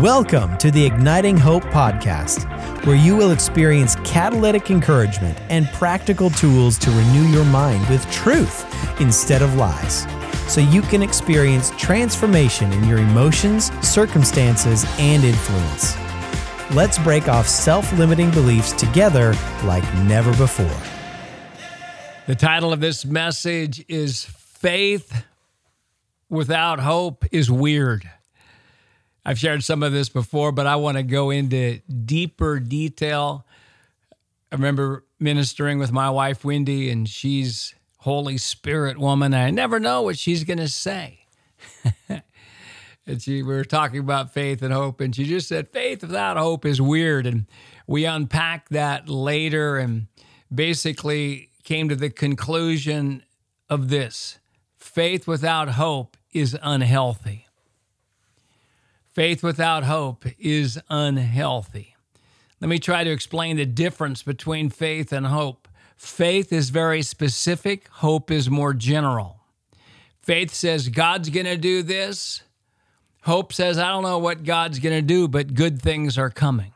Welcome to the Igniting Hope Podcast, where you will experience catalytic encouragement and practical tools to renew your mind with truth instead of lies, so you can experience transformation in your emotions, circumstances, and influence. Let's break off self-limiting beliefs together like never before. The title of this message is Faith Without Hope is Weird. I've shared some of this before, but I want to go into deeper detail. I remember ministering with my wife, Wendy, and she's Holy Spirit woman. I never know what she's going to say. And we were talking about faith and hope, and she just said, faith without hope is weird. And we unpacked that later and basically came to the conclusion of this. Faith without hope is unhealthy. Faith without hope is unhealthy. Let me try to explain the difference between faith and hope. Faith is very specific. Hope is more general. Faith says, God's going to do this. Hope says, I don't know what God's going to do, but good things are coming.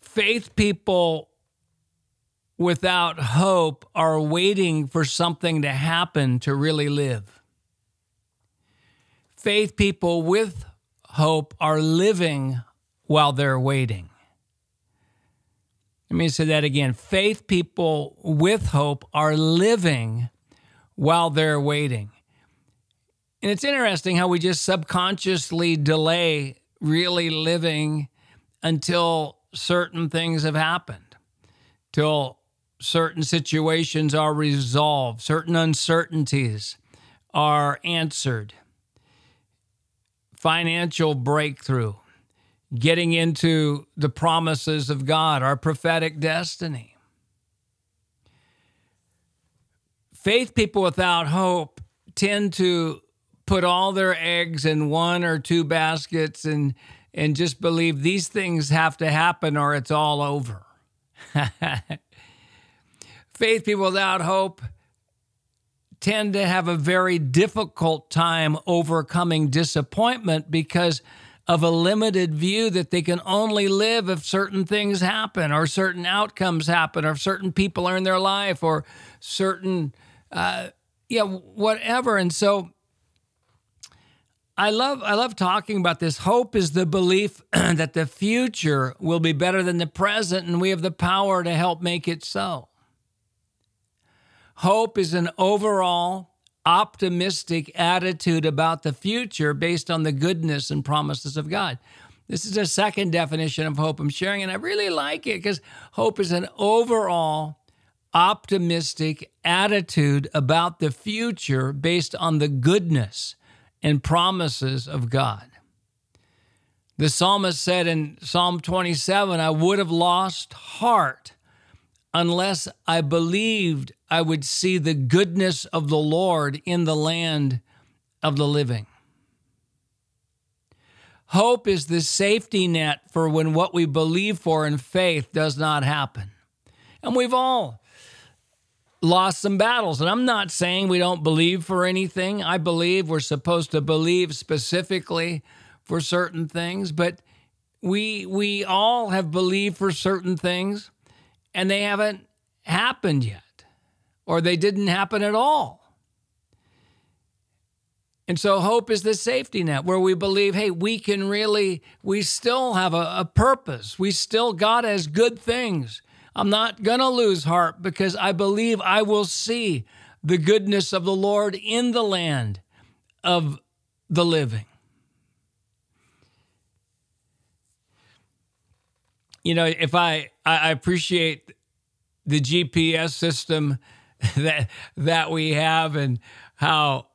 Faith people without hope are waiting for something to happen to really live. Faith people with hope are living while they're waiting. Let me say that again. Faith people with hope are living while they're waiting. And it's interesting how we just subconsciously delay really living until certain things have happened, till certain situations are resolved, certain uncertainties are answered. Financial breakthrough, getting into the promises of God, our prophetic destiny. Faith people without hope tend to put all their eggs in one or two baskets and just believe these things have to happen or it's all over. Faith people without hope tend to have a very difficult time overcoming disappointment because of a limited view that they can only live if certain things happen or certain outcomes happen or if certain people are in their life or certain, whatever. And so I love talking about this. Hope is the belief that the future will be better than the present, and we have the power to help make it so. Hope is an overall optimistic attitude about the future based on the goodness and promises of God. This is a second definition of hope I'm sharing, and I really like it because hope is an overall optimistic attitude about the future based on the goodness and promises of God. The psalmist said in Psalm 27, I would have lost heart unless I believed I would see the goodness of the Lord in the land of the living. Hope is the safety net for when what we believe for in faith does not happen. And we've all lost some battles. And I'm not saying we don't believe for anything. I believe we're supposed to believe specifically for certain things, but we all have believed for certain things and they haven't happened yet, or they didn't happen at all. And so hope is the safety net where we believe, hey, we still have a purpose. We still, God has good things. I'm not going to lose heart because I believe I will see the goodness of the Lord in the land of the living. You know, if I appreciate the GPS system that we have, and how,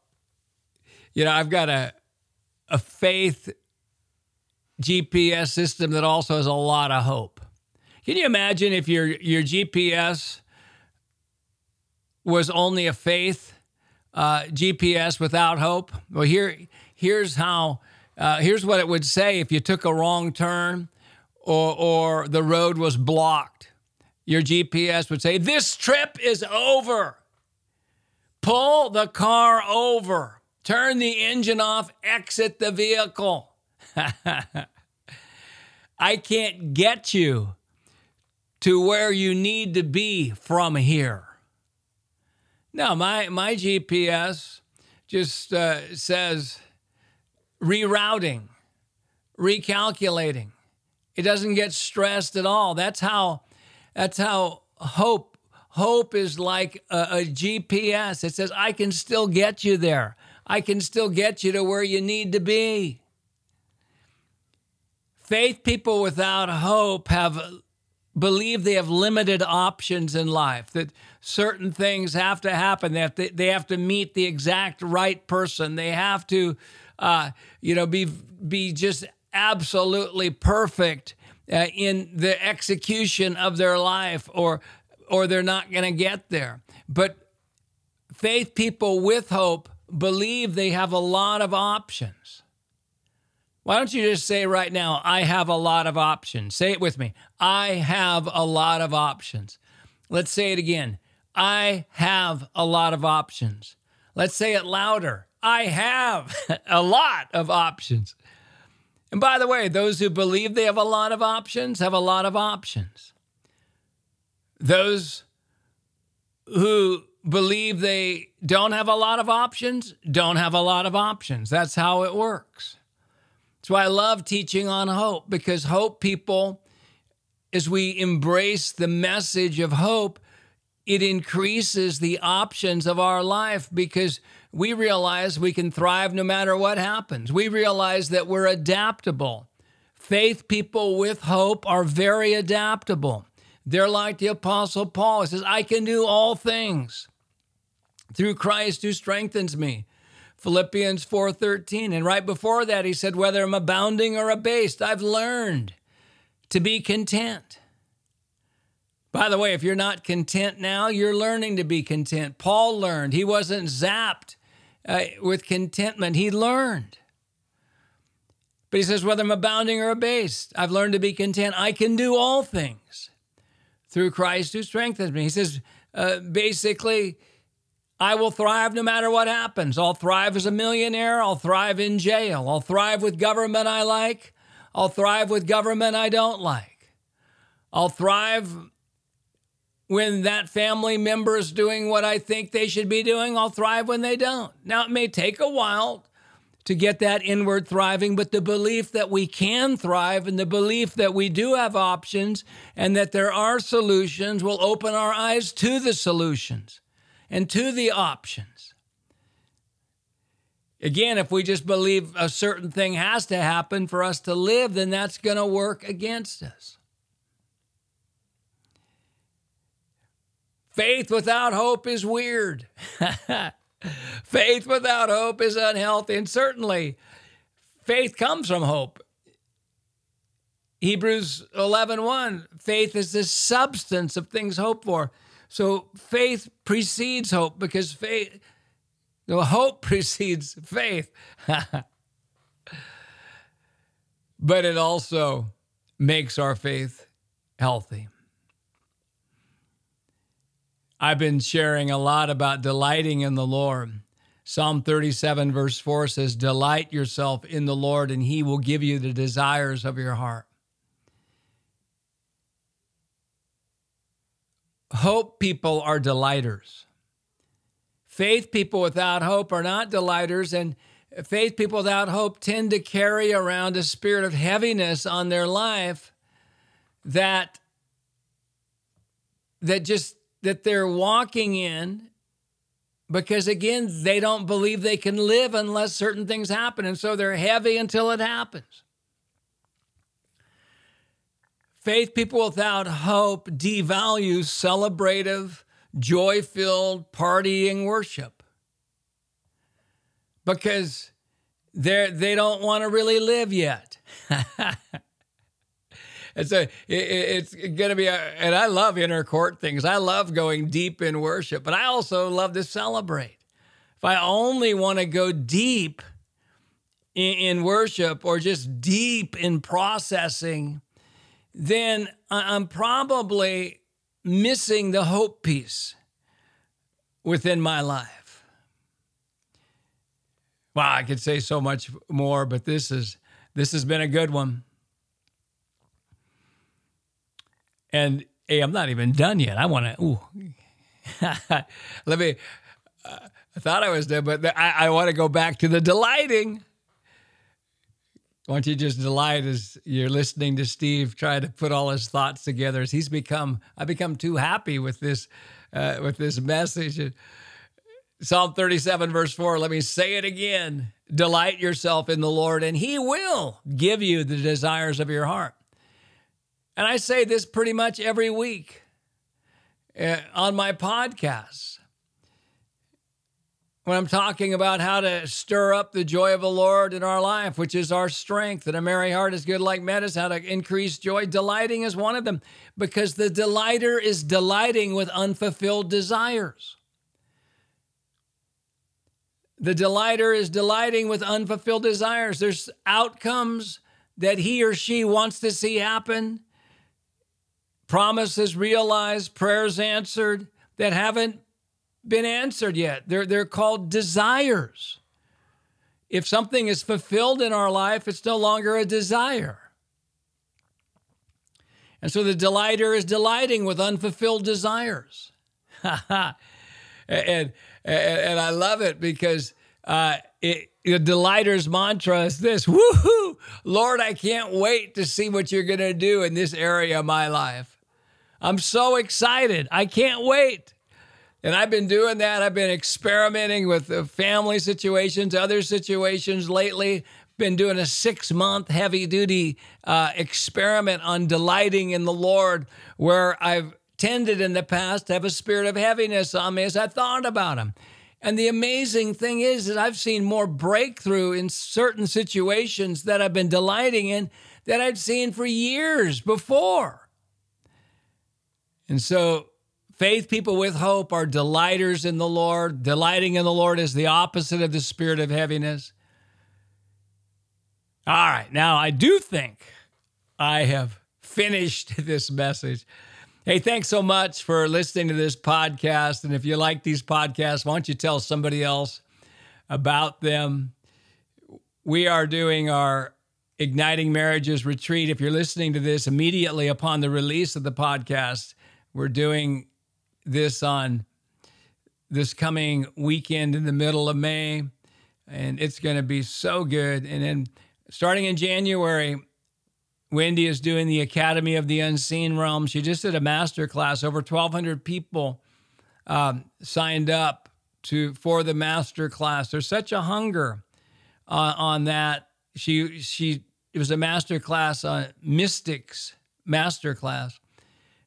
you know, I've got a faith GPS system that also has a lot of hope. Can you imagine if your GPS was only a faith GPS without hope? Well, here's what it would say if you took a wrong turn or the road was blocked. Your GPS would say, this trip is over. Pull the car over. Turn the engine off. Exit the vehicle. I can't get you to where you need to be from here. No, my GPS just says rerouting, recalculating. It doesn't get stressed at all. That's how hope is like a GPS. It says, I can still get you there. I can still get you to where you need to be. Faith people without hope believe they have limited options in life, that certain things have to happen. They have to meet the exact right person. They have to, be just absolutely perfect in the execution of their life, or they're not going to get there. But faith people with hope believe they have a lot of options. Why don't you just say right now, I have a lot of options. Say it with me. I have a lot of options. Let's say it again. I have a lot of options. Let's say it louder. I have a lot of options. And by the way, those who believe they have a lot of options have a lot of options. Those who believe they don't have a lot of options don't have a lot of options. That's how it works. That's why I love teaching on hope, because hope people, as we embrace the message of hope, it increases the options of our life, because we realize we can thrive no matter what happens. We realize that we're adaptable. Faith people with hope are very adaptable. They're like the Apostle Paul. He says, I can do all things through Christ who strengthens me. Philippians 4:13. And right before that, he said, whether I'm abounding or abased, I've learned to be content. By the way, if you're not content now, you're learning to be content. Paul learned. He wasn't zapped with contentment. He learned. But he says, whether I'm abounding or abased, I've learned to be content. I can do all things through Christ who strengthens me. He says, basically, I will thrive no matter what happens. I'll thrive as a millionaire. I'll thrive in jail. I'll thrive with government I like. I'll thrive with government I don't like. I'll thrive when that family member is doing what I think they should be doing. I'll thrive when they don't. Now, it may take a while to get that inward thriving, but the belief that we can thrive and the belief that we do have options and that there are solutions will open our eyes to the solutions and to the options. Again, if we just believe a certain thing has to happen for us to live, then that's going to work against us. Faith without hope is weird. Faith without hope is unhealthy, and certainly faith comes from hope. Hebrews 11:1, faith is the substance of things hoped for. So faith precedes hope, because hope precedes faith. But it also makes our faith healthy. I've been sharing a lot about delighting in the Lord. Psalm 37 verse 4 says, delight yourself in the Lord and he will give you the desires of your heart. Hope people are delighters. Faith people without hope are not delighters, and faith people without hope tend to carry around a spirit of heaviness on their life that they're walking in, because again, they don't believe they can live unless certain things happen. And so they're heavy until it happens. Faith people without hope devalue celebrative, joy-filled, partying worship, because they don't want to really live yet. It's going to be, and I love inner court things. I love going deep in worship, but I also love to celebrate. If I only want to go deep in worship or just deep in processing, then I'm probably missing the hope piece within my life. Wow, I could say so much more, but this is This has been a good one. And hey, I'm not even done yet. I want to, I thought I was done, but I want to go back to the delighting. Why don't you just delight as you're listening to Steve try to put all his thoughts together as I've become too happy with this message. Psalm 37, verse 4, let me say it again. Delight yourself in the Lord, and he will give you the desires of your heart. And I say this pretty much every week on my podcasts. When I'm talking about how to stir up the joy of the Lord in our life, which is our strength, and a merry heart is good like medicine, how to increase joy, delighting is one of them, because the delighter is delighting with unfulfilled desires. The delighter is delighting with unfulfilled desires. There's outcomes that he or she wants to see happen, promises realized, prayers answered that haven't been answered yet. They're called desires. If something is fulfilled in our life, it's no longer a desire. And so the delighter is delighting with unfulfilled desires. And I love it because the delighter's mantra is this, woohoo, Lord, I can't wait to see what you're going to do in this area of my life. I'm so excited. I can't wait. And I've been doing that. I've been experimenting with family situations, other situations lately. Been doing a 6-month heavy-duty experiment on delighting in the Lord, where I've tended in the past to have a spirit of heaviness on me as I thought about him. And the amazing thing is that I've seen more breakthrough in certain situations that I've been delighting in that I'd seen for years before. And so faith people with hope are delighters in the Lord. Delighting in the Lord is the opposite of the spirit of heaviness. All right, now I do think I have finished this message. Hey, thanks so much for listening to this podcast. And if you like these podcasts, why don't you tell somebody else about them? We are doing our Igniting Marriages retreat. If you're listening to this immediately upon the release of the podcast, we're doing this on this coming weekend in the middle of May. And it's going to be so good. And then starting in January, Wendy is doing the Academy of the Unseen Realm. She just did a master class. Over 1,200 people signed up for the master class. There's such a hunger on that. It was a master class on mystics master class,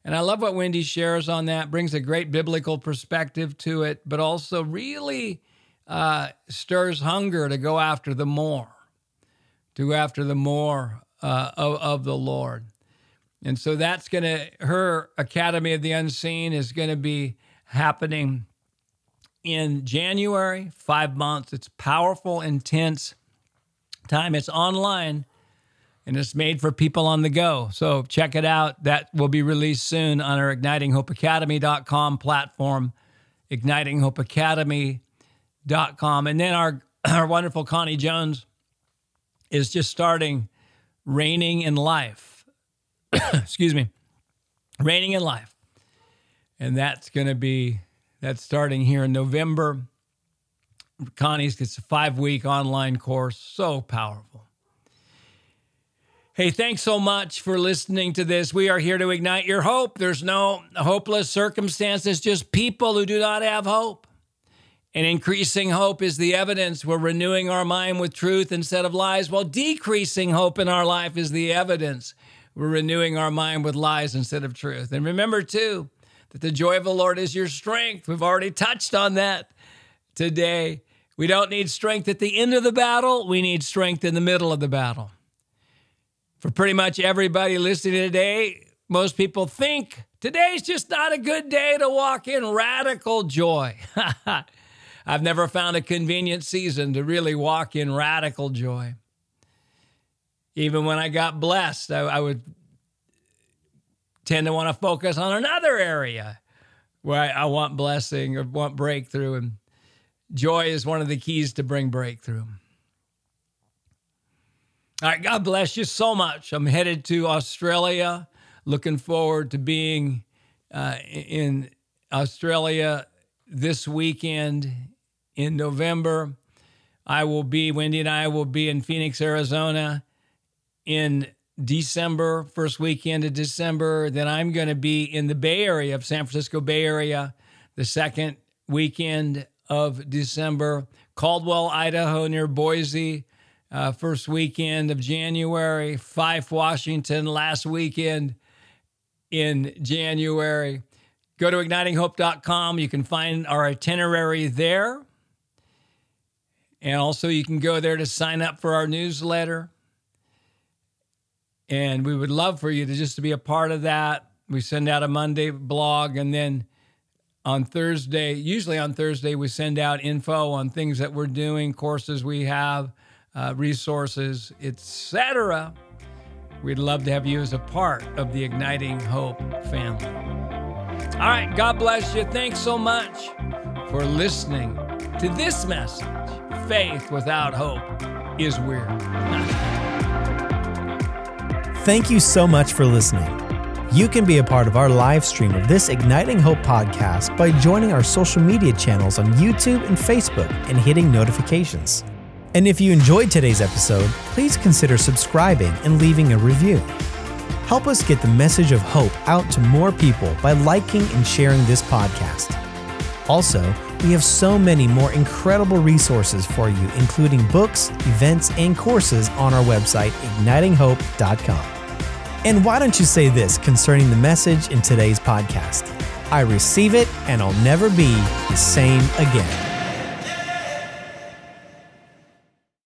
and I love what Wendy shares on that. Brings a great biblical perspective to it, but also really stirs hunger to go after the more. Of the Lord. And so her Academy of the Unseen is going to be happening in January, 5 months. It's powerful, intense time. It's online and it's made for people on the go. So check it out. That will be released soon on our ignitinghopeacademy.com platform, ignitinghopeacademy.com. And then our wonderful Connie Jones is just starting Reigning in Life. Excuse me. Reigning in Life. And that's starting here in November. Connie's, it's a 5-week online course. So powerful. Hey, thanks so much for listening to this. We are here to ignite your hope. There's no hopeless circumstances, just people who do not have hope. And increasing hope is the evidence we're renewing our mind with truth instead of lies, while decreasing hope in our life is the evidence we're renewing our mind with lies instead of truth. And remember, too, that the joy of the Lord is your strength. We've already touched on that today. We don't need strength at the end of the battle. We need strength in the middle of the battle. For pretty much everybody listening today, most people think today's just not a good day to walk in radical joy. I've never found a convenient season to really walk in radical joy. Even when I got blessed, I would tend to want to focus on another area where I want blessing or want breakthrough. And joy is one of the keys to bring breakthrough. All right, God bless you so much. I'm headed to Australia. Looking forward to being in Australia this weekend in November. Wendy and I will be in Phoenix, Arizona in December, first weekend of December. Then I'm going to be in the Bay Area, of San Francisco Bay Area, the second weekend of December. Caldwell, Idaho, near Boise, first weekend of January. Fife, Washington, last weekend in January. Go to ignitinghope.com. You can find our itinerary there. And also you can go there to sign up for our newsletter. And we would love for you to just to be a part of that. We send out a Monday blog, and then usually on Thursday, we send out info on things that we're doing, courses we have, resources, etc. We'd love to have you as a part of the Igniting Hope family. All right, God bless you. Thanks so much for listening to this message. Faith without hope is weird. Thank you so much for listening. You can be a part of our live stream of this Igniting Hope podcast by joining our social media channels on YouTube and Facebook and hitting notifications. And if you enjoyed today's episode, please consider subscribing and leaving a review. Help us get the message of hope out to more people by liking and sharing this podcast. Also, we have so many more incredible resources for you, including books, events, and courses on our website, ignitinghope.com. And why don't you say this concerning the message in today's podcast? I receive it, and I'll never be the same again.